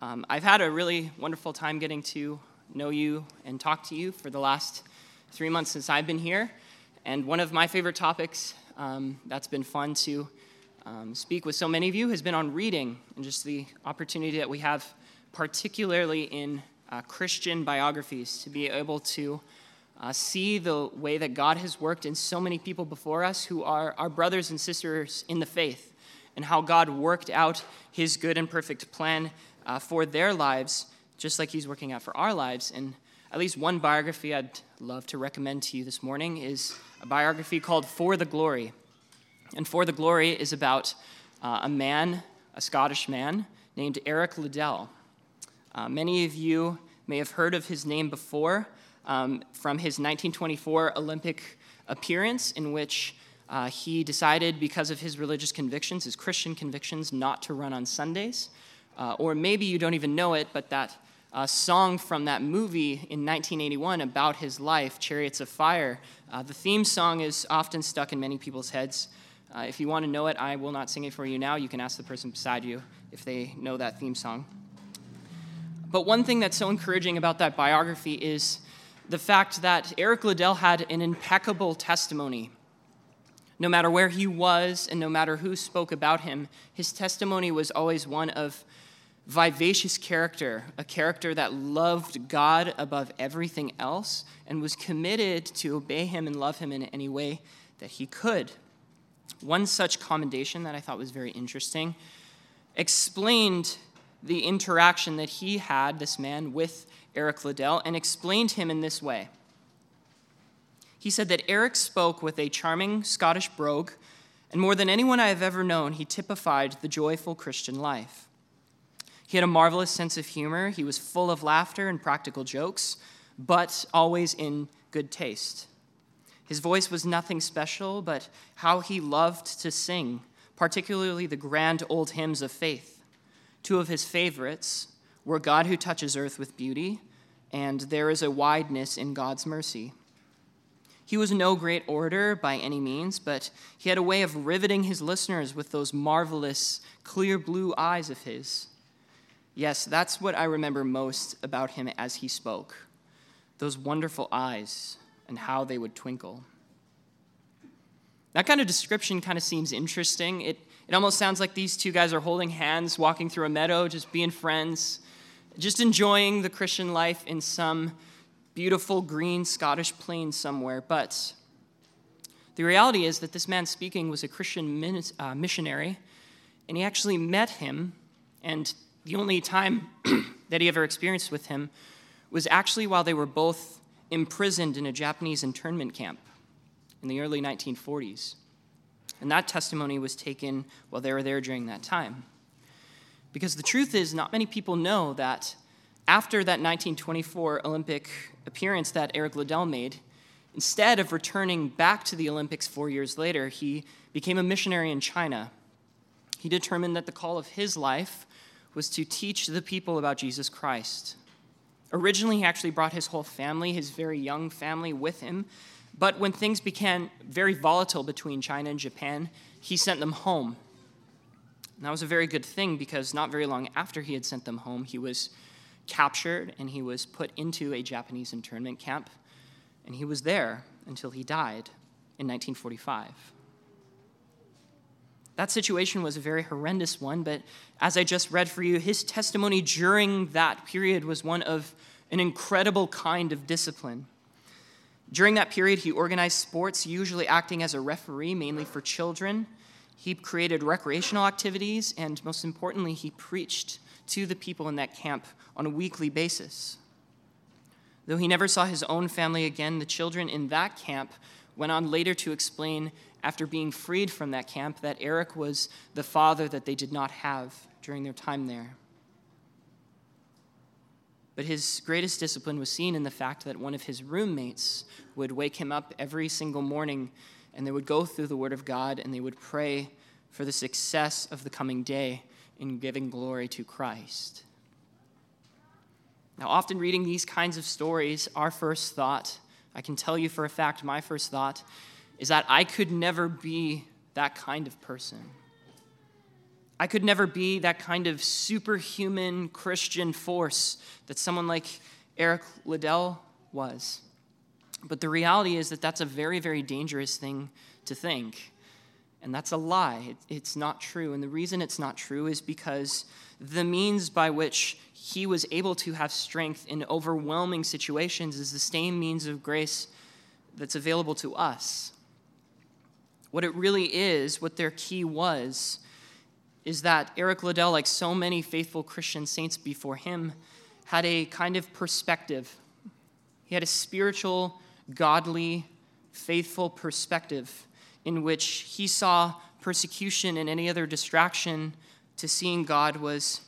I've had a really wonderful time getting to know you and talk to you for the last 3 months since I've been here. And one of my favorite topics that's been fun to speak with so many of you has been on reading and just the opportunity that we have, particularly in Christian biographies, to be able to see the way that God has worked in so many people before us who are our brothers and sisters in the faith, and how God worked out his good and perfect plan for their lives, just like he's working out for our lives. And at least one biography I'd love to recommend to you this morning is a biography called For the Glory. And For the Glory is about a Scottish man named Eric Liddell. Many of you may have heard of his name before from his 1924 Olympic appearance, in which he decided, because of his religious convictions, his Christian convictions, not to run on Sundays. Or maybe you don't even know it, but that song from that movie in 1981 about his life, Chariots of Fire, the theme song is often stuck in many people's heads. If you want to know it, I will not sing it for you now. You can ask the person beside you if they know that theme song. But one thing that's so encouraging about that biography is the fact that Eric Liddell had an impeccable testimony. No matter where he was and no matter who spoke about him, his testimony was always one of vivacious character, a character that loved God above everything else and was committed to obey him and love him in any way that he could. One such commendation that I thought was very interesting explained the interaction that he had, this man, with Eric Liddell, and explained him in this way. He said that Eric spoke with a charming Scottish brogue, and more than anyone I have ever known, he typified the joyful Christian life. He had a marvelous sense of humor. He was full of laughter and practical jokes, but always in good taste. His voice was nothing special, but how he loved to sing, particularly the grand old hymns of faith. Two of his favorites were God Who Touches Earth with Beauty and There Is a Wideness in God's Mercy. He was no great orator by any means, but he had a way of riveting his listeners with those marvelous, clear blue eyes of his. Yes, that's what I remember most about him as he spoke, those wonderful eyes and how they would twinkle. That kind of description kind of seems interesting. It almost sounds like these two guys are holding hands, walking through a meadow, just being friends, just enjoying the Christian life in some beautiful green Scottish plain somewhere. But the reality is that this man speaking was a Christian missionary, and he actually met him, and the only time that he ever experienced with him was actually while they were both imprisoned in a Japanese internment camp in the early 1940s. And that testimony was taken while they were there during that time. Because the truth is, not many people know that after that 1924 Olympic appearance that Eric Liddell made, instead of returning back to the Olympics 4 years later, he became a missionary in China. He determined that the call of his life was to teach the people about Jesus Christ. Originally, he actually brought his whole family, his very young family, with him. But when things became very volatile between China and Japan, he sent them home. And that was a very good thing, because not very long after he had sent them home, he was captured, and he was put into a Japanese internment camp, and he was there until he died in 1945. That situation was a very horrendous one, but as I just read for you, his testimony during that period was one of an incredible kind of discipline. During that period, he organized sports, usually acting as a referee, mainly for children. He created recreational activities, and most importantly, he preached to the people in that camp on a weekly basis. Though he never saw his own family again, the children in that camp went on later to explain, after being freed from that camp, that Eric was the father that they did not have during their time there. But his greatest discipline was seen in the fact that one of his roommates would wake him up every single morning, and they would go through the Word of God, and they would pray for the success of the coming day in giving glory to Christ. Now, often reading these kinds of stories, our first thought, I can tell you for a fact, my first thought is that I could never be that kind of person. I could never be that kind of superhuman Christian force that someone like Eric Liddell was. But the reality is that that's a very, very dangerous thing to think. And that's a lie. It's not true. And the reason it's not true is because the means by which he was able to have strength in overwhelming situations is the same means of grace that's available to us. What it really is, what their key was, is that Eric Liddell, like so many faithful Christian saints before him, had a kind of perspective. He had a spiritual, godly, faithful perspective in which he saw persecution and any other distraction to seeing God was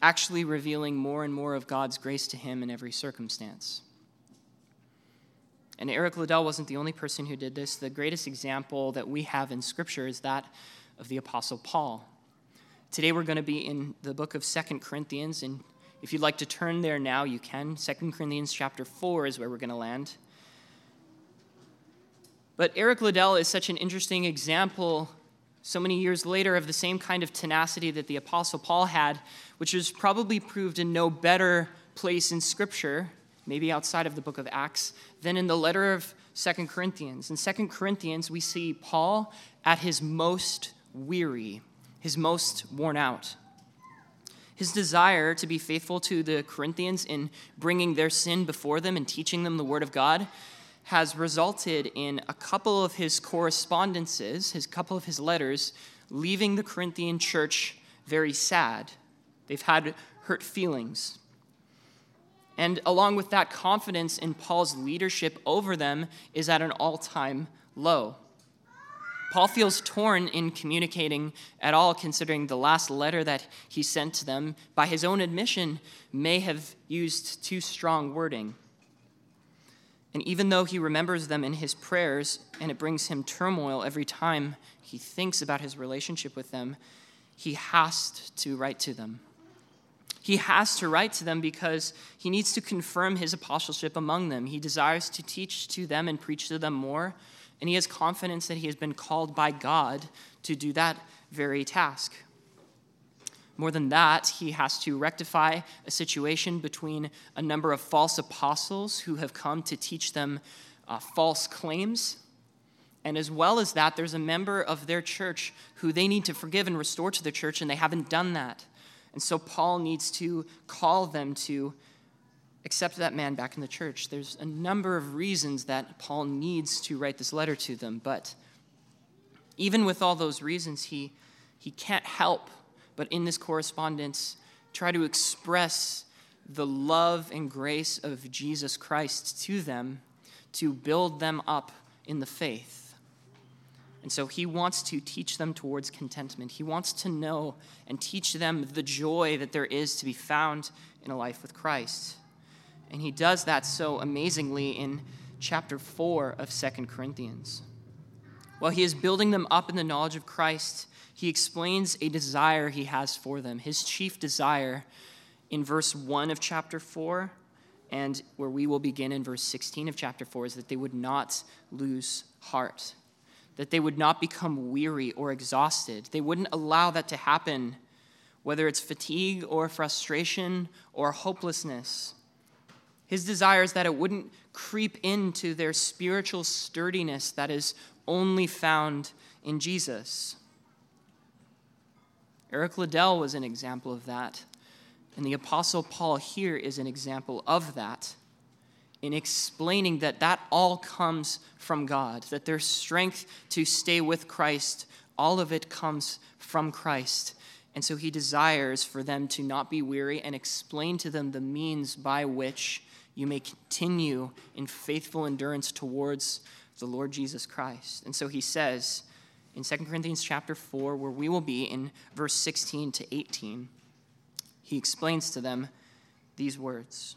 actually revealing more and more of God's grace to him in every circumstance. And Eric Liddell wasn't the only person who did this. The greatest example that we have in Scripture is that of the Apostle Paul. Today we're going to be in the book of 2 Corinthians, and if you'd like to turn there now, you can. 2 Corinthians chapter 4 is where we're going to land. But Eric Liddell is such an interesting example so many years later of the same kind of tenacity that the Apostle Paul had, which is probably proved in no better place in Scripture, maybe outside of the book of Acts, than in the letter of 2 Corinthians. In 2 Corinthians, we see Paul at his most weary, his most worn out. His desire to be faithful to the Corinthians in bringing their sin before them and teaching them the Word of God has resulted in a couple of his correspondences, his couple of his letters, leaving the Corinthian church very sad. They've had hurt feelings. And along with that, confidence in Paul's leadership over them is at an all-time low. Paul feels torn in communicating at all, considering the last letter that he sent to them, by his own admission, may have used too strong wording. And even though he remembers them in his prayers, and it brings him turmoil every time he thinks about his relationship with them, he has to write to them. He has to write to them because he needs to confirm his apostleship among them. He desires to teach to them and preach to them more, and he has confidence that he has been called by God to do that very task. More than that, he has to rectify a situation between a number of false apostles who have come to teach them false claims. And as well as that, there's a member of their church who they need to forgive and restore to the church, and they haven't done that. And so Paul needs to call them to accept that man back in the church. There's a number of reasons that Paul needs to write this letter to them, but even with all those reasons, he can't help but in this correspondence try to express the love and grace of Jesus Christ to them to build them up in the faith. And so he wants to teach them towards contentment. He wants to know and teach them the joy that there is to be found in a life with Christ. And he does that so amazingly in chapter 4 of 2 Corinthians. While he is building them up in the knowledge of Christ, he explains a desire he has for them, his chief desire in verse 1 of chapter 4, and where we will begin in verse 16 of chapter 4, is that they would not lose heart, that they would not become weary or exhausted. They wouldn't allow that to happen, whether it's fatigue or frustration or hopelessness. His desire is that it wouldn't creep into their spiritual sturdiness that is only found in Jesus. Eric Liddell was an example of that, and the Apostle Paul here is an example of that in explaining that that all comes from God, that their strength to stay with Christ, all of it comes from Christ. And so he desires for them to not be weary and explain to them the means by which you may continue in faithful endurance towards the Lord Jesus Christ. And so he says in 2 Corinthians chapter 4, where we will be in verse 16 to 18, he explains to them these words.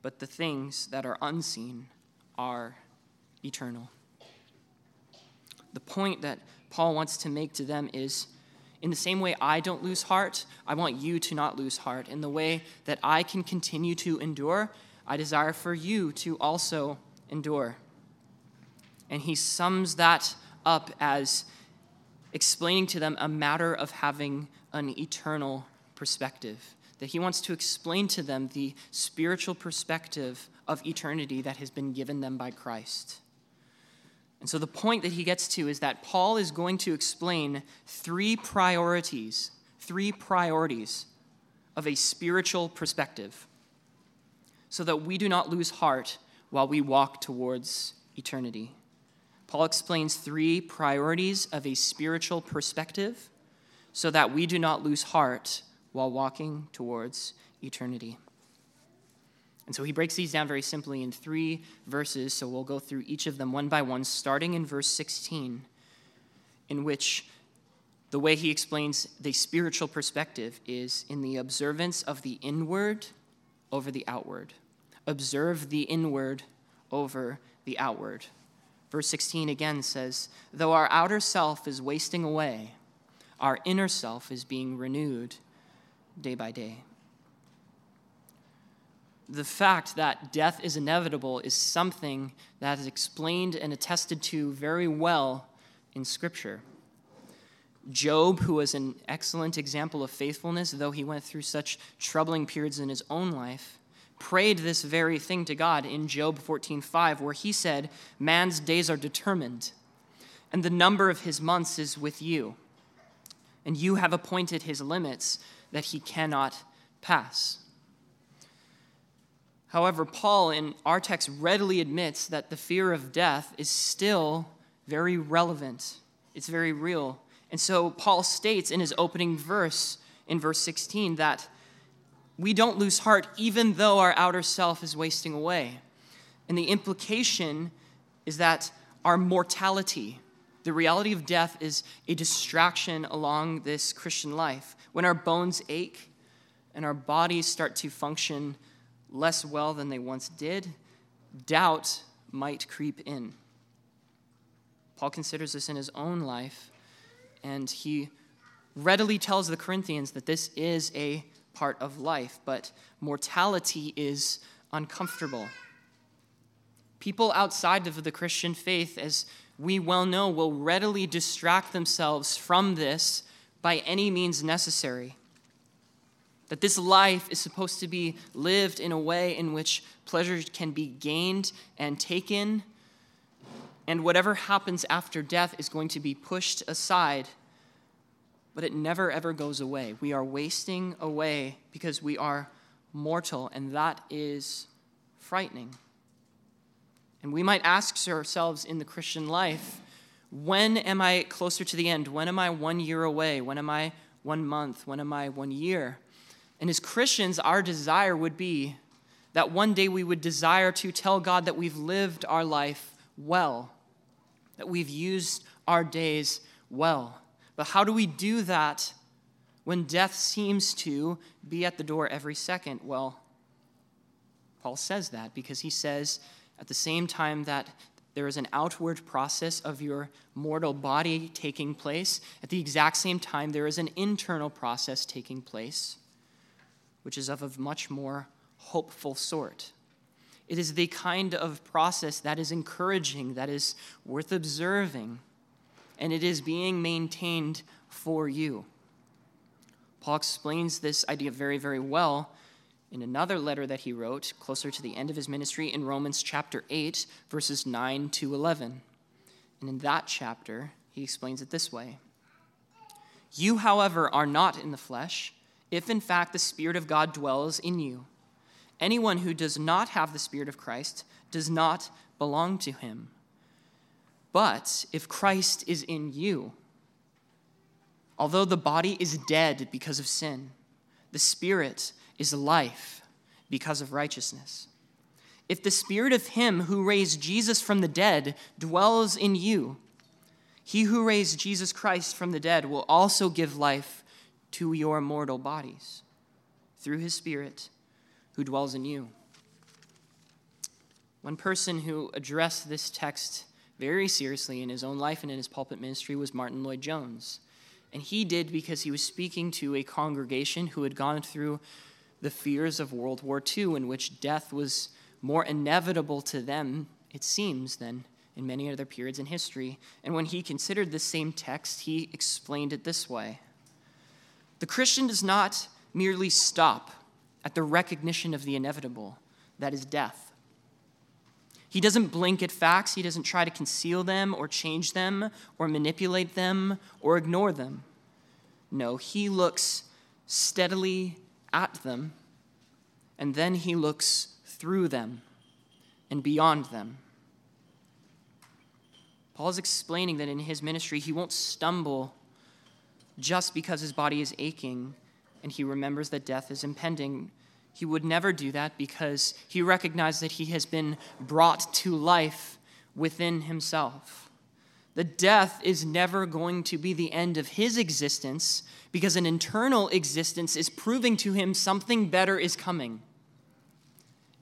but the things that are unseen are eternal. The point that Paul wants to make to them is, in the same way I don't lose heart, I want you to not lose heart. In the way that I can continue to endure, I desire for you to also endure. And he sums that up as explaining to them a matter of having an eternal perspective. That he wants to explain to them the spiritual perspective of eternity that has been given them by Christ. And so the point that he gets to is that Paul is going to explain three priorities of a spiritual perspective so that we do not lose heart while we walk towards eternity. Paul explains three priorities of a spiritual perspective so that we do not lose heart while walking towards eternity. And so he breaks these down very simply in three verses, so we'll go through each of them one by one, starting in verse 16, in which the way he explains the spiritual perspective is in the observance of the inward over the outward. Observe the inward over the outward. Verse 16 again says, though our outer self is wasting away, our inner self is being renewed day by day. The fact that death is inevitable is something that is explained and attested to very well in Scripture. Job, who was an excellent example of faithfulness, though he went through such troubling periods in his own life, prayed this very thing to God in Job 14:5, where he said, man's days are determined, and the number of his months is with you, and you have appointed his limits that he cannot pass. However, Paul in our text readily admits that the fear of death is still very relevant. It's very real. And so Paul states in his opening verse, in verse 16, that we don't lose heart even though our outer self is wasting away. And the implication is that our mortality, the reality of death, is a distraction along this Christian life. When our bones ache and our bodies start to function less well than they once did, doubt might creep in. Paul considers this in his own life, and he readily tells the Corinthians that this is a part of life, but mortality is uncomfortable. People outside of the Christian faith, as we well know, will readily distract themselves from this by any means necessary. That this life is supposed to be lived in a way in which pleasure can be gained and taken, and whatever happens after death is going to be pushed aside, but it never ever goes away. We are wasting away because we are mortal, and that is frightening. And we might ask ourselves in the Christian life, when am I closer to the end? When am I 1 year away? When am I 1 month? When am I 1 year? And as Christians, our desire would be that one day we would desire to tell God that we've lived our life well, that we've used our days well. But how do we do that when death seems to be at the door every second? Well, Paul says that because he says, at the same time that there is an outward process of your mortal body taking place, at the exact same time there is an internal process taking place, which is of a much more hopeful sort. It is the kind of process that is encouraging, that is worth observing, and it is being maintained for you. Paul explains this idea very, very well in another letter that he wrote closer to the end of his ministry in Romans chapter 8, verses 9 to 11. And in that chapter, he explains it this way. You, however, are not in the flesh, if in fact the Spirit of God dwells in you. Anyone who does not have the Spirit of Christ does not belong to him. But if Christ is in you, although the body is dead because of sin, the Spirit is life because of righteousness. If the Spirit of him who raised Jesus from the dead dwells in you, He who raised Jesus Christ from the dead will also give life to your mortal bodies through his Spirit who dwells in you." One person who addressed this text very seriously in his own life and in his pulpit ministry was Martin Lloyd Jones. And he did because he was speaking to a congregation who had gone through the fears of World War II, in which death was more inevitable to them, it seems, than in many other periods in history. And when he considered this same text, he explained it this way: "The Christian does not merely stop at the recognition of the inevitable, that is death. He doesn't blink at facts. He doesn't try to conceal them or change them or manipulate them or ignore them. No, he looks steadily at them, and then he looks through them and beyond them." Paul's explaining that in his ministry, he won't stumble just because his body is aching and he remembers that death is impending. He would never do that because he recognized that he has been brought to life within himself. The death is never going to be the end of his existence because an internal existence is proving to him something better is coming.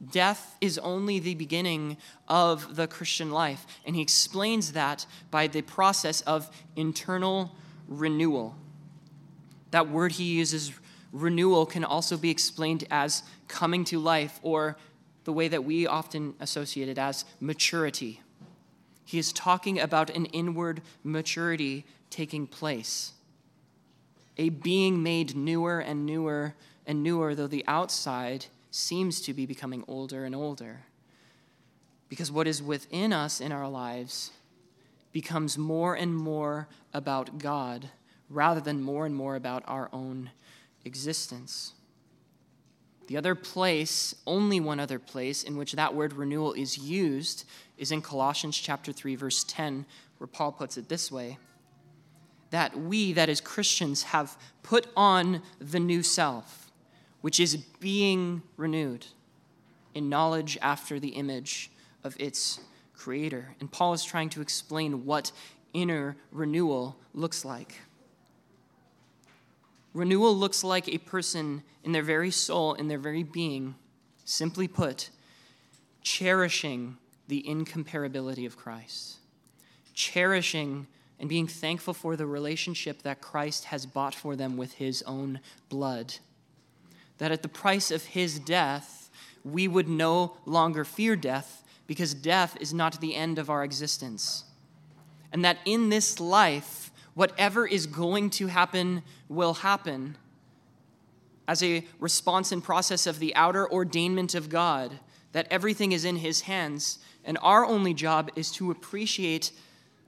Death is only the beginning of the Christian life, and he explains that by the process of internal renewal. That word he uses, renewal, can also be explained as coming to life, or the way that we often associate it as maturity. He is talking about an inward maturity taking place, a being made newer and newer and newer, though the outside seems to be becoming older and older. Because what is within us in our lives becomes more and more about God rather than more and more about our own existence. The other place, only one other place, in which that word renewal is used is in Colossians chapter 3, verse 10, where Paul puts it this way: "That we, that is Christians, have put on the new self, which is being renewed in knowledge after the image of its creator." And Paul is trying to explain what inner renewal looks like. Renewal looks like a person in their very soul, in their very being, simply put, cherishing the incomparability of Christ, cherishing and being thankful for the relationship that Christ has bought for them with his own blood. That at the price of his death, we would no longer fear death because death is not the end of our existence. And that in this life, whatever is going to happen will happen as a response and process of the outer ordainment of God, that everything is in his hands, and our only job is to appreciate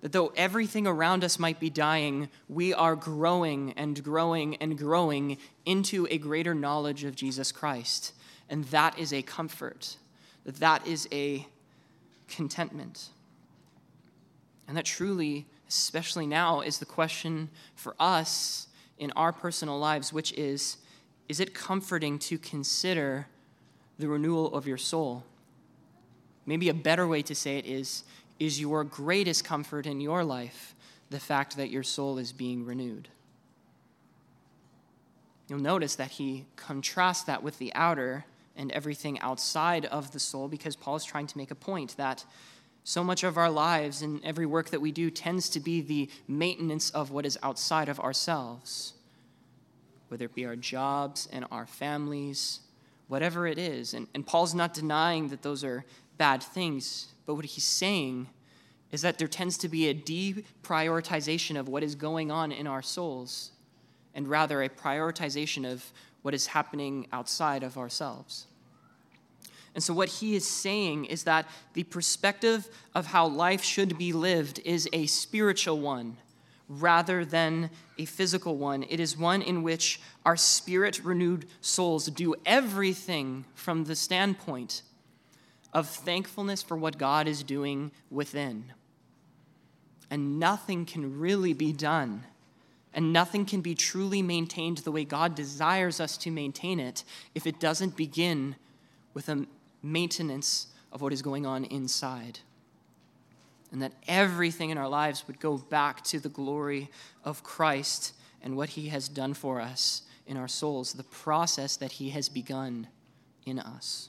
that though everything around us might be dying, we are growing and growing and growing into a greater knowledge of Jesus Christ. And that is a comfort. That is a contentment. And that truly, especially now, is the question for us in our personal lives, which is it comforting to consider the renewal of your soul? Maybe a better way to say it is your greatest comfort in your life the fact that your soul is being renewed? You'll notice that he contrasts that with the outer and everything outside of the soul, because Paul is trying to make a point that so much of our lives and every work that we do tends to be the maintenance of what is outside of ourselves, whether it be our jobs and our families, whatever it is. And Paul's not denying that those are bad things, but what he's saying is that there tends to be a deprioritization of what is going on in our souls, and rather a prioritization of what is happening outside of ourselves. And so what he is saying is that the perspective of how life should be lived is a spiritual one rather than a physical one. It is one in which our spirit-renewed souls do everything from the standpoint of thankfulness for what God is doing within. And nothing can really be done, and nothing can be truly maintained the way God desires us to maintain it if it doesn't begin with a maintenance of what is going on inside. and that everything in our lives would go back to the glory of Christ and what he has done for us in our souls, the process that he has begun in us.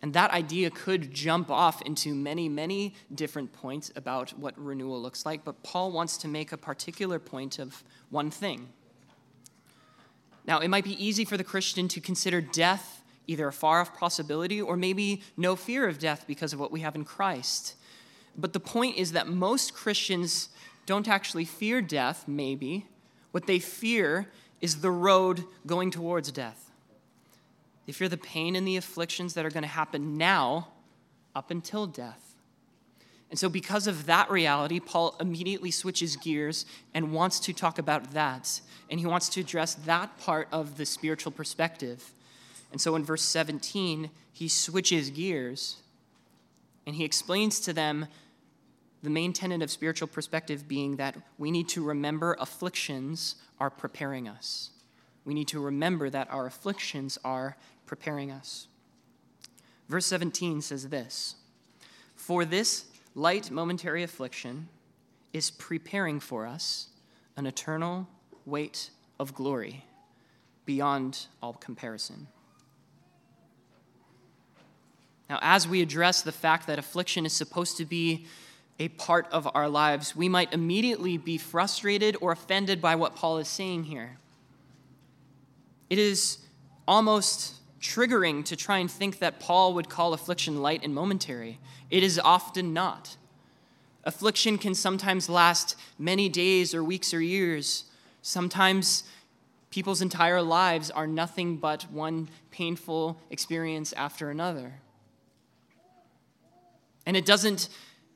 And that idea could jump off into many, many different points about what renewal looks like, but Paul wants to make a particular point of one thing. Now, it might be easy for the Christian to consider death either a far-off possibility or maybe no fear of death because of what we have in Christ. But the point is that most Christians don't actually fear death, maybe. What they fear is the road going towards death. They fear the pain and the afflictions that are going to happen now up until death. And so because of that reality, Paul immediately switches gears and wants to talk about that. And he wants to address that part of the spiritual perspective. And so in verse 17, he switches gears and he explains to them the main tenet of spiritual perspective being that we need to remember afflictions are preparing us. We need to remember that our afflictions are preparing us. Verse 17 says this, "For this light momentary affliction is preparing for us an eternal weight of glory beyond all comparison." Now, as we address the fact that affliction is supposed to be a part of our lives, we might immediately be frustrated or offended by what Paul is saying here. It is almost triggering to try and think that Paul would call affliction light and momentary. It is often not. Affliction can sometimes last many days or weeks or years. Sometimes people's entire lives are nothing but one painful experience after another. And it doesn't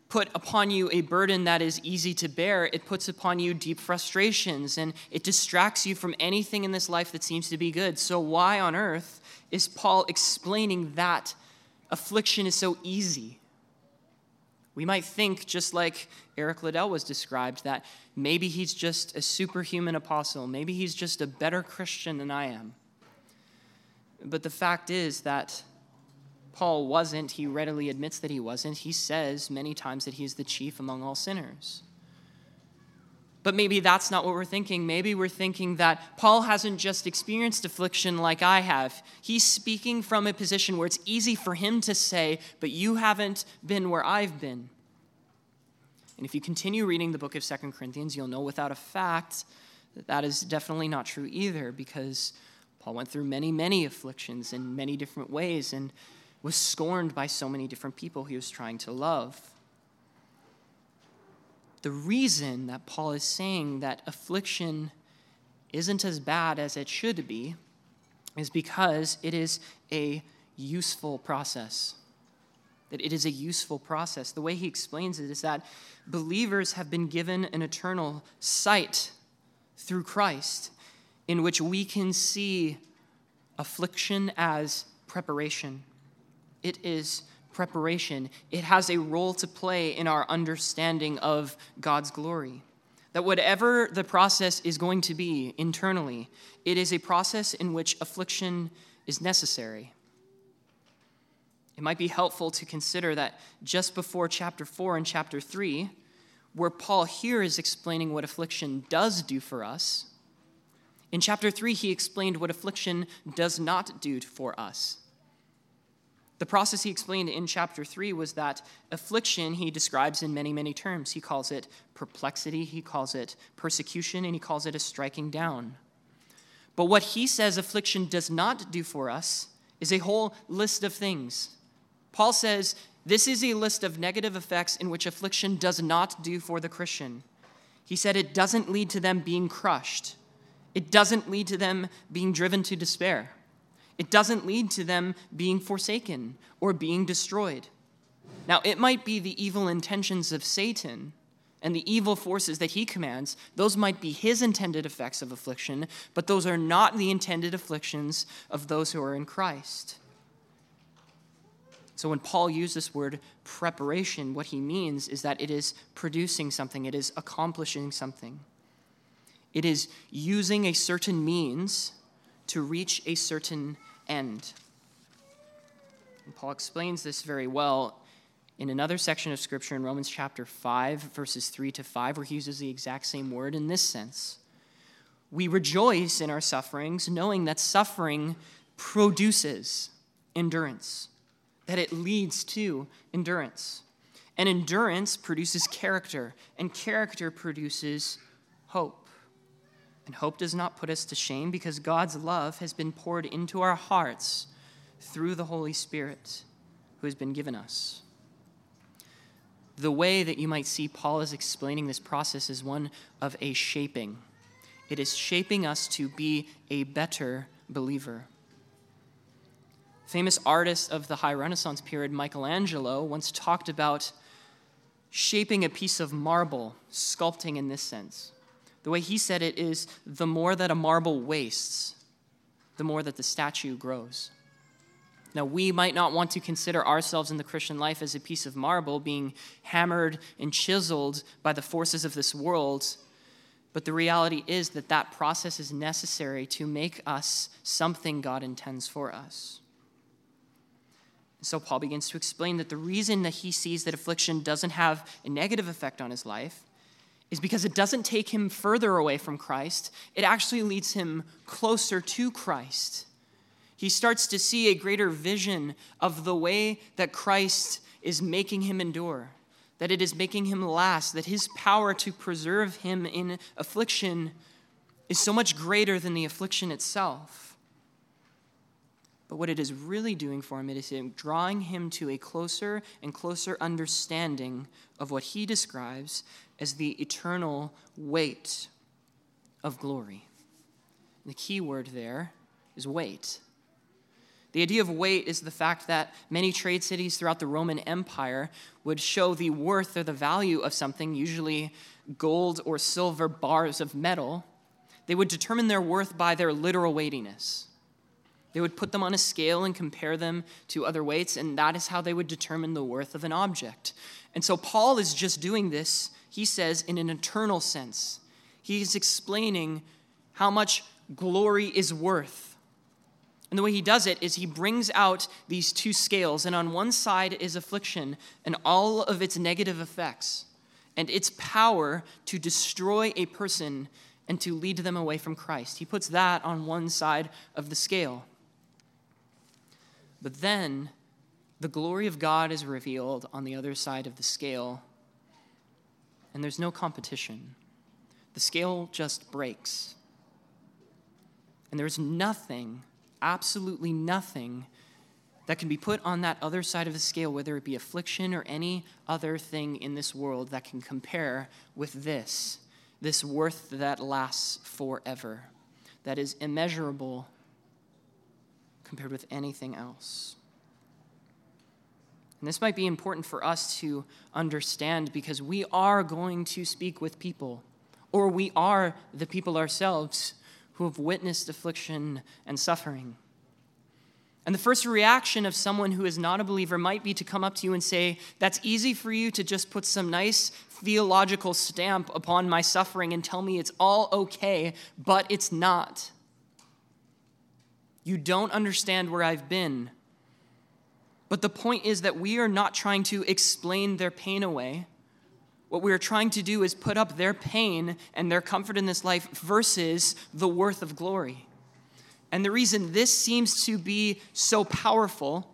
put upon you a burden that is easy to bear. It puts upon you deep frustrations, and it distracts you from anything in this life that seems to be good. So why on earth is Paul explaining that affliction is so easy? We might think, just like Eric Liddell was described, that maybe he's just a superhuman apostle. Maybe he's just a better Christian than I am. But the fact is that Paul wasn't. He readily admits that he wasn't. He says many times that he is the chief among all sinners. But maybe that's not what we're thinking. Maybe we're thinking that Paul hasn't just experienced affliction like I have. He's speaking from a position where it's easy for him to say, but you haven't been where I've been. And if you continue reading the book of 2 Corinthians, you'll know without a fact that that is definitely not true either, because Paul went through many, many afflictions in many different ways, and was scorned by so many different people he was trying to love. The reason that Paul is saying that affliction isn't as bad as it should be is because it is a useful process. That it is a useful process. The way he explains it is that believers have been given an eternal sight through Christ in which we can see affliction as preparation. It is preparation. It has a role to play in our understanding of God's glory. That whatever the process is going to be internally, it is a process in which affliction is necessary. It might be helpful to consider that just before chapter 4 and chapter 3, where Paul here is explaining what affliction does do for us, in chapter 3 he explained what affliction does not do for us. The process he explained in chapter 3 was that affliction he describes in many, many terms. He calls it perplexity, he calls it persecution, and he calls it a striking down. But what he says affliction does not do for us is a whole list of things. Paul says this is a list of negative effects in which affliction does not do for the Christian. He said it doesn't lead to them being crushed. It doesn't lead to them being driven to despair. It doesn't lead to them being forsaken or being destroyed. Now, it might be the evil intentions of Satan and the evil forces that he commands. Those might be his intended effects of affliction, but those are not the intended afflictions of those who are in Christ. So when Paul used this word preparation, what he means is that it is producing something. It is accomplishing something. It is using a certain means to reach a certain end. And Paul explains this very well in another section of Scripture in Romans chapter 5, verses 3-5, where he uses the exact same word in this sense. We rejoice in our sufferings, knowing that suffering produces endurance, that it leads to endurance. And endurance produces character, and character produces hope. And hope does not put us to shame because God's love has been poured into our hearts through the Holy Spirit who has been given us. The way that you might see Paul is explaining this process is one of a shaping. It is shaping us to be a better believer. Famous artist of the High Renaissance period, Michelangelo, once talked about shaping a piece of marble, sculpting in this sense. The way he said it is, the more that a marble wastes, the more that the statue grows. Now, we might not want to consider ourselves in the Christian life as a piece of marble being hammered and chiseled by the forces of this world, but the reality is that that process is necessary to make us something God intends for us. So Paul begins to explain that the reason that he sees that affliction doesn't have a negative effect on his life is because it doesn't take him further away from Christ. It actually leads him closer to Christ. He starts to see a greater vision of the way that Christ is making him endure, that it is making him last, that his power to preserve him in affliction is so much greater than the affliction itself. But what it is really doing for him, it is drawing him to a closer and closer understanding of what he describes as the eternal weight of glory. The key word there is weight. The idea of weight is the fact that many trade cities throughout the Roman Empire would show the worth or the value of something, usually gold or silver bars of metal. They would determine their worth by their literal weightiness. They would put them on a scale and compare them to other weights, and that is how they would determine the worth of an object. And so Paul is just doing this, he says, in an eternal sense. He is explaining how much glory is worth. And the way he does it is he brings out these two scales, and on one side is affliction and all of its negative effects and its power to destroy a person and to lead them away from Christ. He puts that on one side of the scale. But then the glory of God is revealed on the other side of the scale, and there's no competition. The scale just breaks. And there's nothing, absolutely nothing, that can be put on that other side of the scale, whether it be affliction or any other thing in this world, that can compare with this worth that lasts forever, that is immeasurable compared with anything else. And this might be important for us to understand because we are going to speak with people, or we are the people ourselves who have witnessed affliction and suffering. And the first reaction of someone who is not a believer might be to come up to you and say, that's easy for you to just put some nice theological stamp upon my suffering and tell me it's all okay, but it's not. You don't understand where I've been. But the point is that we are not trying to explain their pain away. What we are trying to do is put up their pain and their comfort in this life versus the worth of glory. And the reason this seems to be so powerful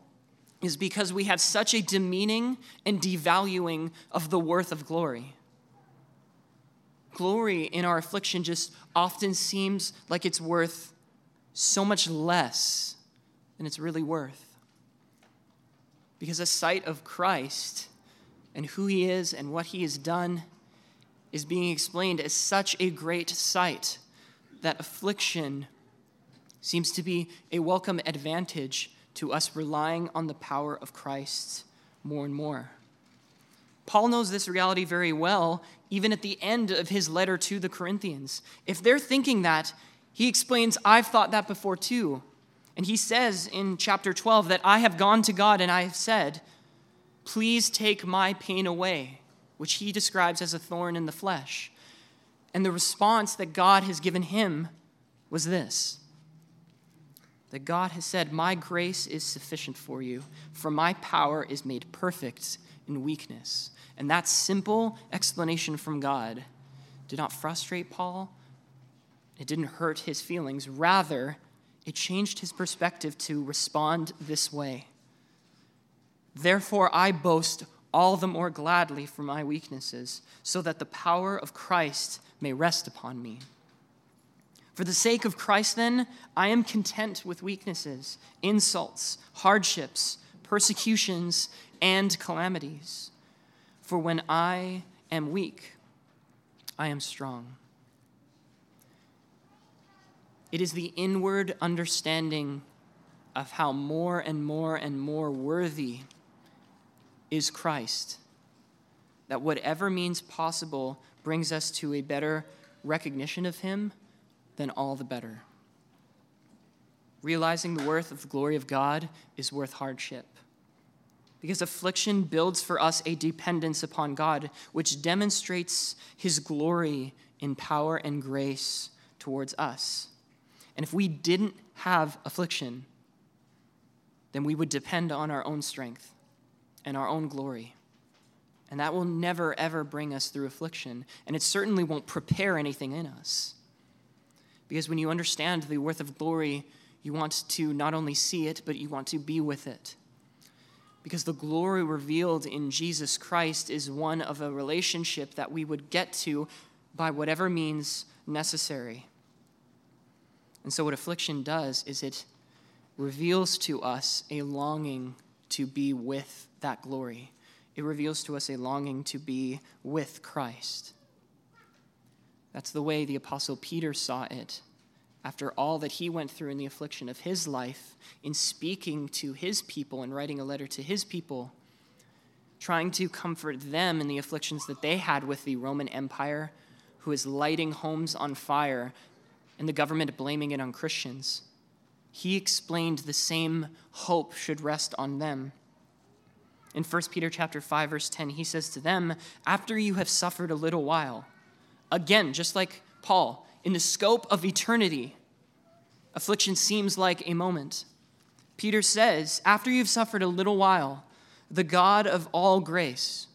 is because we have such a demeaning and devaluing of the worth of glory. Glory in our affliction just often seems like it's worth so much less than it's really worth. Because a sight of Christ and who he is and what he has done is being explained as such a great sight that affliction seems to be a welcome advantage to us relying on the power of Christ more and more. Paul knows this reality very well, even at the end of his letter to the Corinthians. If they're thinking that, he explains, I've thought that before too. And he says in chapter 12 that I have gone to God and I have said, please take my pain away, which he describes as a thorn in the flesh. And the response that God has given him was this. that God has said, my grace is sufficient for you, for my power is made perfect in weakness. And that simple explanation from God did not frustrate Paul. It didn't hurt his feelings. Rather, it changed his perspective to respond this way. Therefore, I boast all the more gladly for my weaknesses, so that the power of Christ may rest upon me. For the sake of Christ, then, I am content with weaknesses, insults, hardships, persecutions, and calamities. For when I am weak, I am strong. It is the inward understanding of how more and more and more worthy is Christ that whatever means possible brings us to a better recognition of him than all the better. Realizing the worth of the glory of God is worth hardship, because affliction builds for us a dependence upon God, which demonstrates his glory in power and grace towards us. And if we didn't have affliction, then we would depend on our own strength and our own glory. And that will never, ever bring us through affliction. And it certainly won't prepare anything in us. Because when you understand the worth of glory, you want to not only see it, but you want to be with it. Because the glory revealed in Jesus Christ is one of a relationship that we would get to by whatever means necessary. And so what affliction does is it reveals to us a longing to be with that glory. It reveals to us a longing to be with Christ. That's the way the Apostle Peter saw it after all that he went through in the affliction of his life, in speaking to his people and writing a letter to his people, trying to comfort them in the afflictions that they had with the Roman Empire, who is lighting homes on fire and the government blaming it on Christians. He explained the same hope should rest on them. In 1 Peter chapter 5, verse 10, he says to them, after you have suffered a little while, again, just like Paul, in the scope of eternity, affliction seems like a moment. Peter says, after you've suffered a little while, the God of all grace,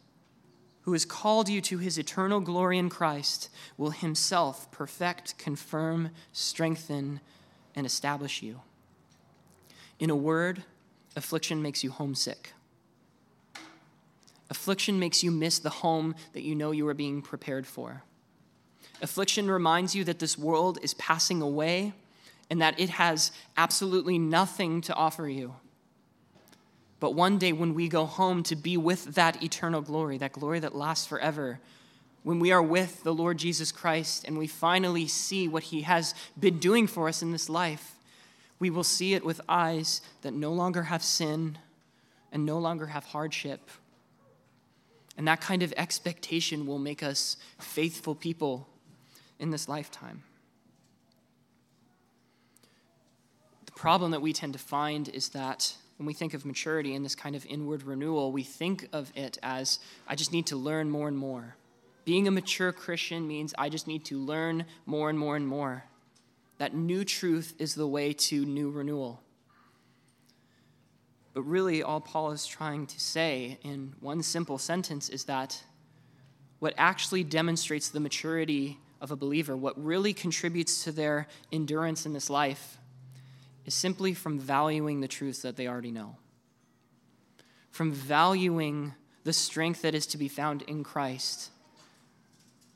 who has called you to his eternal glory in Christ, will himself perfect, confirm, strengthen, and establish you. In a word, affliction makes you homesick. Affliction makes you miss the home that you know you are being prepared for. Affliction reminds you that this world is passing away and that it has absolutely nothing to offer you. But one day when we go home to be with that eternal glory that lasts forever, when we are with the Lord Jesus Christ and we finally see what he has been doing for us in this life, we will see it with eyes that no longer have sin and no longer have hardship. And that kind of expectation will make us faithful people in this lifetime. The problem that we tend to find is that when we think of maturity and this kind of inward renewal, we think of it as, I just need to learn more and more. Being a mature Christian means I just need to learn more and more and more. That new truth is the way to new renewal. But really, all Paul is trying to say in one simple sentence is that what actually demonstrates the maturity of a believer, what really contributes to their endurance in this life, is simply from valuing the truth that they already know, from valuing the strength that is to be found in Christ.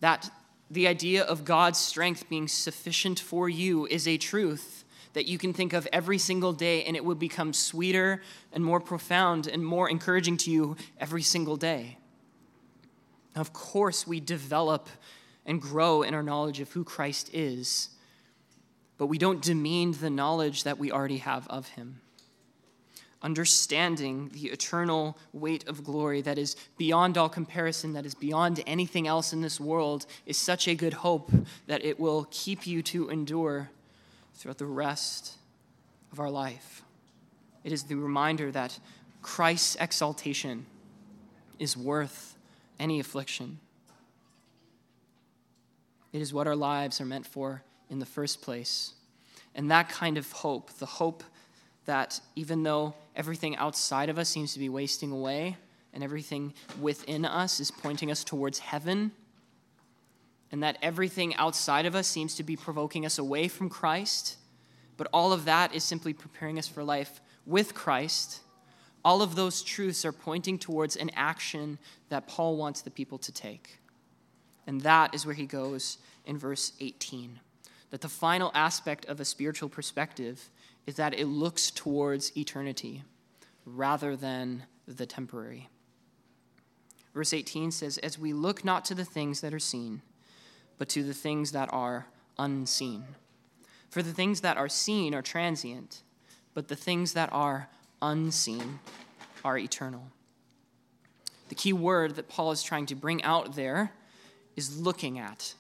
That the idea of God's strength being sufficient for you is a truth that you can think of every single day, and it will become sweeter and more profound and more encouraging to you every single day. Of course, we develop and grow in our knowledge of who Christ is, but we don't demean the knowledge that we already have of him. Understanding the eternal weight of glory that is beyond all comparison, that is beyond anything else in this world, is such a good hope that it will keep you to endure throughout the rest of our life. It is the reminder that Christ's exaltation is worth any affliction. It is what our lives are meant for in the first place. And that kind of hope, the hope that even though everything outside of us seems to be wasting away and everything within us is pointing us towards heaven, and that everything outside of us seems to be provoking us away from Christ, but all of that is simply preparing us for life with Christ, all of those truths are pointing towards an action that Paul wants the people to take. And that is where he goes in verse 18, that the final aspect of a spiritual perspective is that it looks towards eternity rather than the temporary. Verse 18 says, "As we look not to the things that are seen, but to the things that are unseen. For the things that are seen are transient, but the things that are unseen are eternal." The key word that Paul is trying to bring out there is looking at.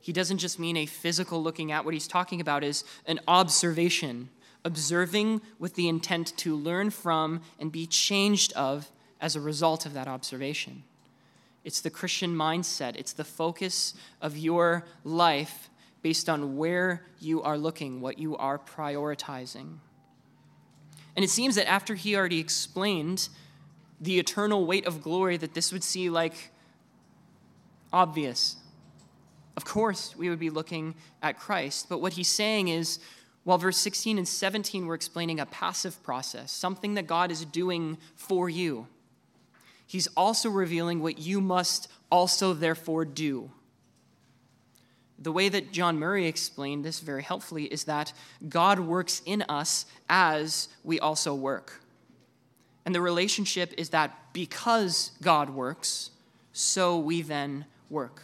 He doesn't just mean a physical looking at. What he's talking about is an observation, observing with the intent to learn from and be changed of as a result of that observation. It's the Christian mindset. It's the focus of your life based on where you are looking, what you are prioritizing. And it seems that after he already explained the eternal weight of glory, that this would seem like obvious. Of course, we would be looking at Christ. But what he's saying is, while verse 16 and 17 were explaining a passive process, something that God is doing for you, he's also revealing what you must also therefore do. The way that John Murray explained this very helpfully is that God works in us as we also work. And the relationship is that because God works, so we then work.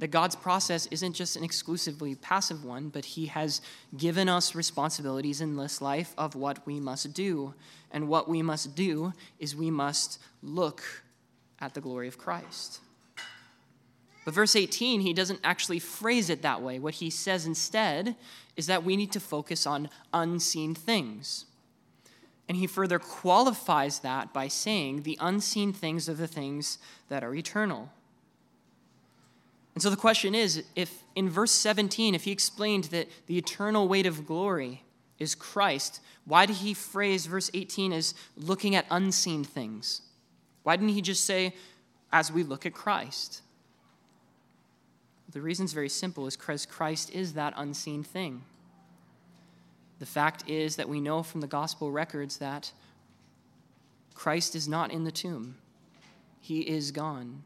That God's process isn't just an exclusively passive one, but he has given us responsibilities in this life of what we must do. And what we must do is we must look at the glory of Christ. But verse 18, he doesn't actually phrase it that way. What he says instead is that we need to focus on unseen things. And he further qualifies that by saying the unseen things are the things that are eternal. And so the question is, if in verse 17, if he explained that the eternal weight of glory is Christ, why did he phrase verse 18 as looking at unseen things? Why didn't he just say, as we look at Christ? The reason's very simple, is because Christ is that unseen thing. The fact is that we know from the gospel records that Christ is not in the tomb. He is gone.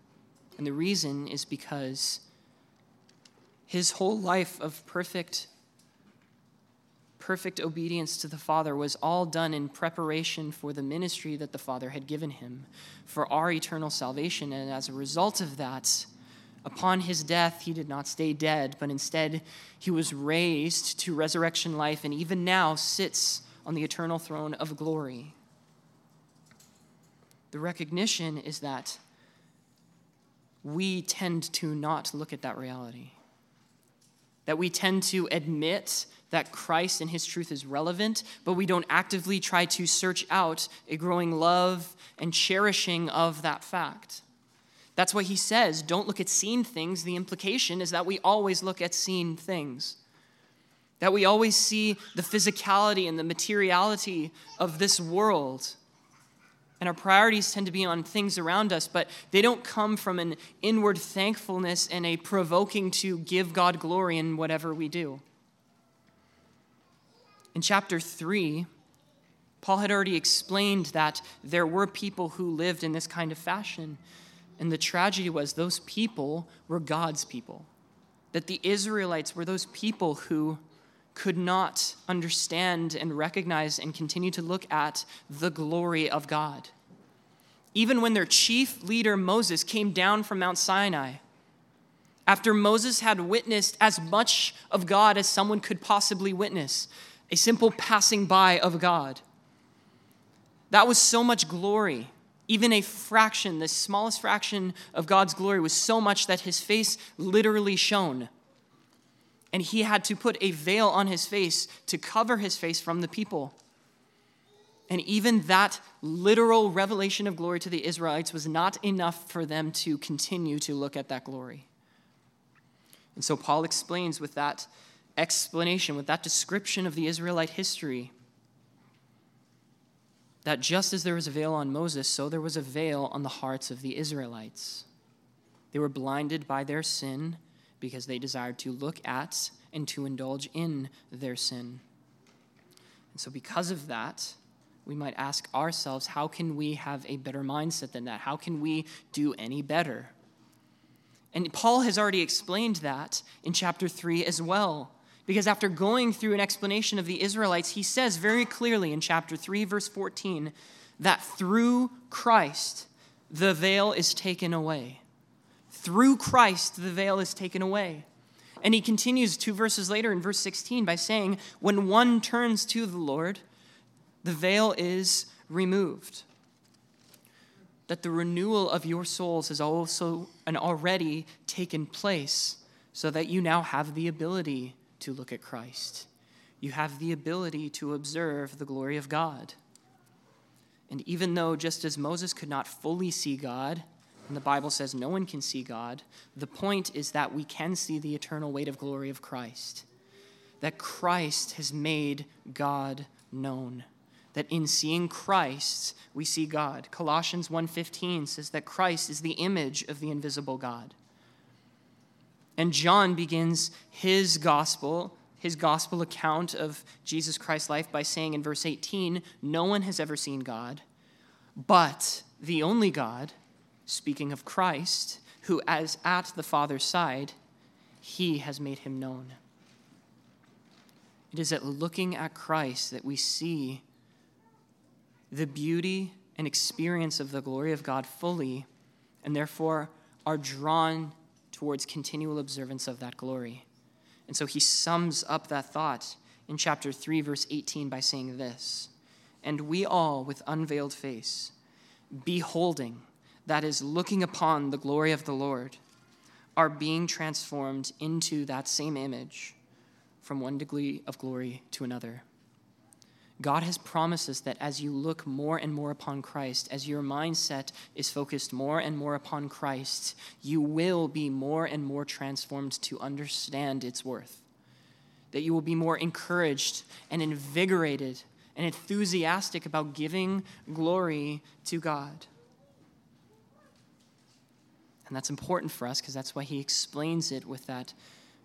And the reason is because his whole life of perfect obedience to the Father was all done in preparation for the ministry that the Father had given him, for our eternal salvation. And as a result of that, upon his death, he did not stay dead, but instead he was raised to resurrection life and even now sits on the eternal throne of glory. The recognition is that we tend to not look at that reality, that we tend to admit that Christ and his truth is relevant, but we don't actively try to search out a growing love and cherishing of that fact. That's why he says, don't look at seen things. The implication is that we always look at seen things, that we always see the physicality and the materiality of this world. And our priorities tend to be on things around us, but they don't come from an inward thankfulness and a provoking to give God glory in whatever we do. In chapter 3, Paul had already explained that there were people who lived in this kind of fashion. And the tragedy was those people were God's people. That the Israelites were those people who could not understand and recognize and continue to look at the glory of God. Even when their chief leader, Moses, came down from Mount Sinai, after Moses had witnessed as much of God as someone could possibly witness, a simple passing by of God, that was so much glory. Even a fraction, the smallest fraction of God's glory was so much that his face literally shone. And he had to put a veil on his face to cover his face from the people. And even that literal revelation of glory to the Israelites was not enough for them to continue to look at that glory. And so Paul explains with that explanation, with that description of the Israelite history, that just as there was a veil on Moses, so there was a veil on the hearts of the Israelites. They were blinded by their sin because they desired to look at and to indulge in their sin. And so because of that, we might ask ourselves, how can we have a better mindset than that? How can we do any better? And Paul has already explained that in chapter 3 as well, because after going through an explanation of the Israelites, he says very clearly in chapter 3, verse 14, that through Christ, the veil is taken away. Through Christ, the veil is taken away. And he continues 2 verses later in verse 16 by saying, when one turns to the Lord, the veil is removed. That the renewal of your souls has also and already taken place, so that you now have the ability to look at Christ. You have the ability to observe the glory of God. And even though just as Moses could not fully see God, and the Bible says no one can see God, the point is that we can see the eternal weight of glory of Christ. That Christ has made God known. That in seeing Christ, we see God. Colossians 1:15 says that Christ is the image of the invisible God. And John begins his gospel account of Jesus Christ's life by saying in verse 18, no one has ever seen God, but the only God, speaking of Christ, who is at the Father's side, he has made him known. It is at looking at Christ that we see the beauty and experience of the glory of God fully, and therefore are drawn towards continual observance of that glory. And so he sums up that thought in chapter 3, verse 18 by saying this, and we all with unveiled face, beholding, that is looking upon the glory of the Lord, are being transformed into that same image from one degree of glory to another. God has promised us that as you look more and more upon Christ, as your mindset is focused more and more upon Christ, you will be more and more transformed to understand its worth. That you will be more encouraged and invigorated and enthusiastic about giving glory to God. And that's important for us because that's why he explains it with that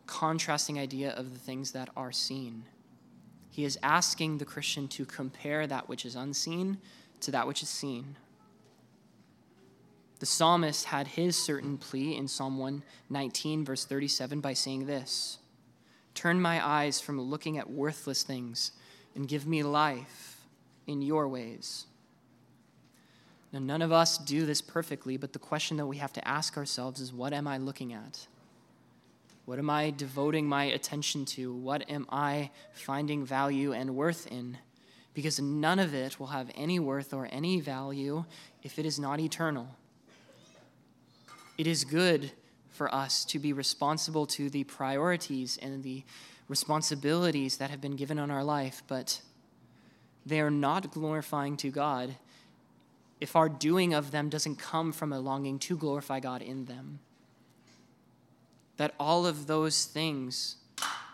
contrasting idea of the things that are seen. He is asking the Christian to compare that which is unseen to that which is seen. The psalmist had his certain plea in Psalm 119, verse 37, by saying this, turn my eyes from looking at worthless things and give me life in your ways. Now, none of us do this perfectly, but the question that we have to ask ourselves is, what am I looking at? What am I devoting my attention to? What am I finding value and worth in? Because none of it will have any worth or any value if it is not eternal. It is good for us to be responsible to the priorities and the responsibilities that have been given on our life, but they are not glorifying to God if our doing of them doesn't come from a longing to glorify God in them. That all of those things,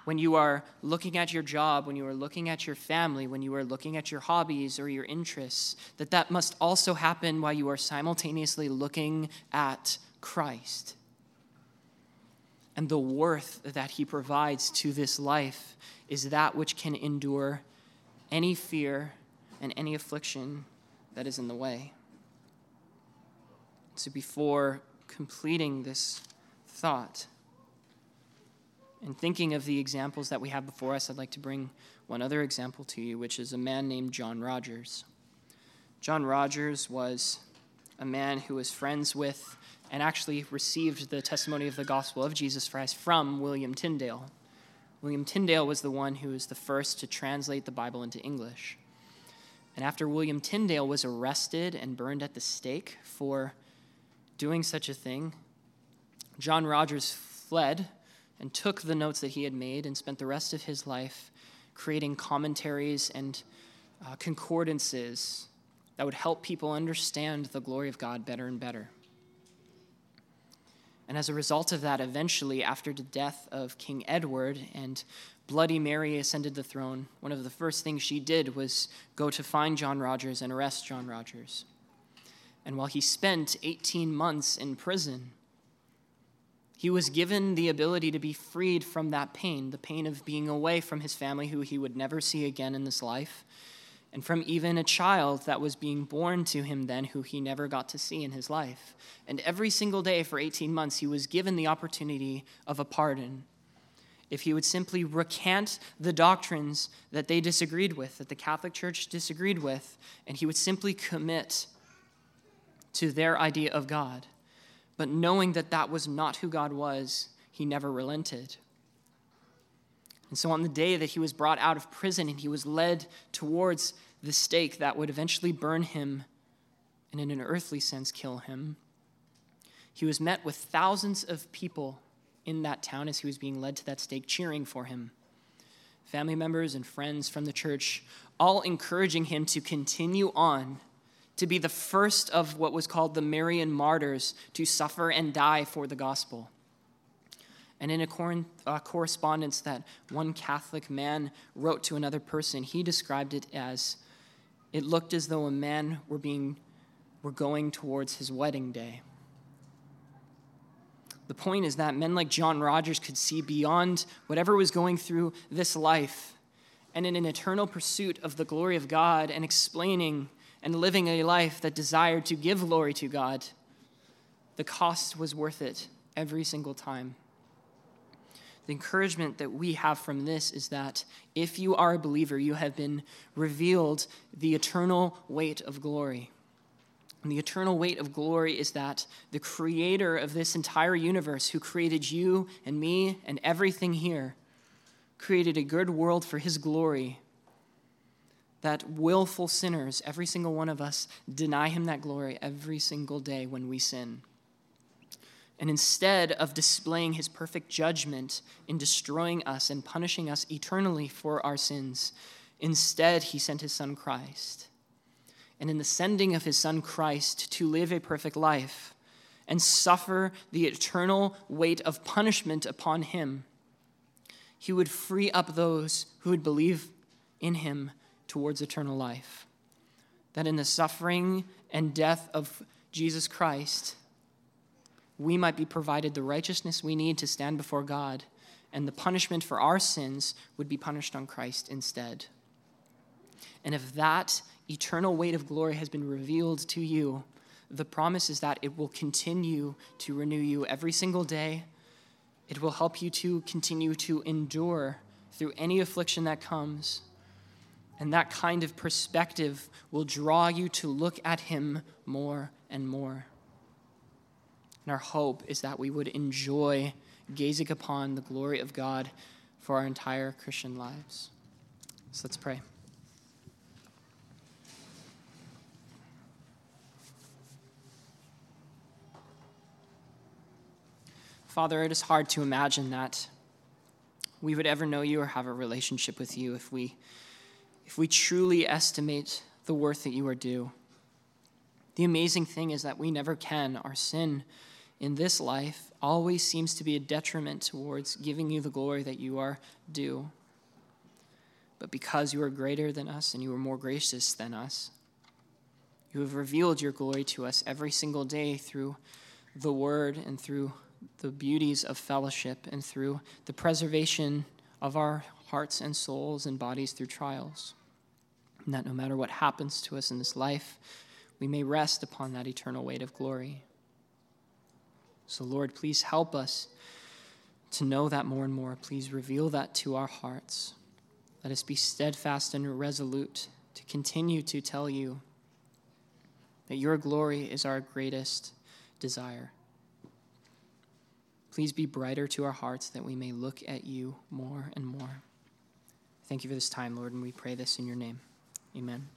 when you are looking at your job, when you are looking at your family, when you are looking at your hobbies or your interests, that must also happen while you are simultaneously looking at Christ and the worth that he provides to this life is that which can endure any fear and any affliction that is in the way. So before completing this thought, and thinking of the examples that we have before us, I'd like to bring one other example to you, which is a man named John Rogers. John Rogers was a man who was friends with and actually received the testimony of the gospel of Jesus Christ from William Tyndale. William Tyndale was the one who was the first to translate the Bible into English. And after William Tyndale was arrested and burned at the stake for doing such a thing, John Rogers fled and took the notes that he had made and spent the rest of his life creating commentaries and concordances that would help people understand the glory of God better and better. And as a result of that, eventually, after the death of King Edward and Bloody Mary ascended the throne, one of the first things she did was go to find John Rogers and arrest John Rogers. And while he spent 18 months in prison, he was given the ability to be freed from that pain, the pain of being away from his family who he would never see again in this life, and from even a child that was being born to him then who he never got to see in his life. And every single day for 18 months, he was given the opportunity of a pardon. If he would simply recant the doctrines that they disagreed with, that the Catholic Church disagreed with, and he would simply commit to their idea of God. But knowing that that was not who God was, he never relented. And so on the day that he was brought out of prison and he was led towards the stake that would eventually burn him and in an earthly sense kill him, he was met with thousands of people in that town as he was being led to that stake, cheering for him. Family members and friends from the church, all encouraging him to continue on, to be the first of what was called the Marian martyrs to suffer and die for the gospel. And in a correspondence that one Catholic man wrote to another person, he described it as, it looked as though a man were going towards his wedding day. The point is that men like John Rogers could see beyond whatever was going through this life and in an eternal pursuit of the glory of God and explaining and living a life that desired to give glory to God. The cost was worth it every single time. The encouragement that we have from this is that if you are a believer, you have been revealed the eternal weight of glory. And the eternal weight of glory is that the creator of this entire universe, who created you and me and everything here, created a good world for his glory, that willful sinners, every single one of us, deny him that glory every single day when we sin. And instead of displaying his perfect judgment in destroying us and punishing us eternally for our sins, instead he sent his son Christ. And in the sending of his son Christ to live a perfect life and suffer the eternal weight of punishment upon him, he would free up those who would believe in him towards eternal life. That in the suffering and death of Jesus Christ, we might be provided the righteousness we need to stand before God, and the punishment for our sins would be punished on Christ instead. And if that eternal weight of glory has been revealed to you, the promise is that it will continue to renew you every single day. It will help you to continue to endure through any affliction that comes. And that kind of perspective will draw you to look at him more and more. And our hope is that we would enjoy gazing upon the glory of God for our entire Christian lives. So let's pray. Father, it is hard to imagine that we would ever know you or have a relationship with you if we truly estimate the worth that you are due. The amazing thing is that we never can. Our sin in this life always seems to be a detriment towards giving you the glory that you are due. But because you are greater than us and you are more gracious than us, you have revealed your glory to us every single day through the word and through the beauties of fellowship and through the preservation of our hearts and souls and bodies through trials. And that no matter what happens to us in this life, we may rest upon that eternal weight of glory. So Lord, please help us to know that more and more. Please reveal that to our hearts. Let us be steadfast and resolute to continue to tell you that your glory is our greatest desire. Please be brighter to our hearts that we may look at you more and more. Thank you for this time, Lord, and we pray this in your name. Amen.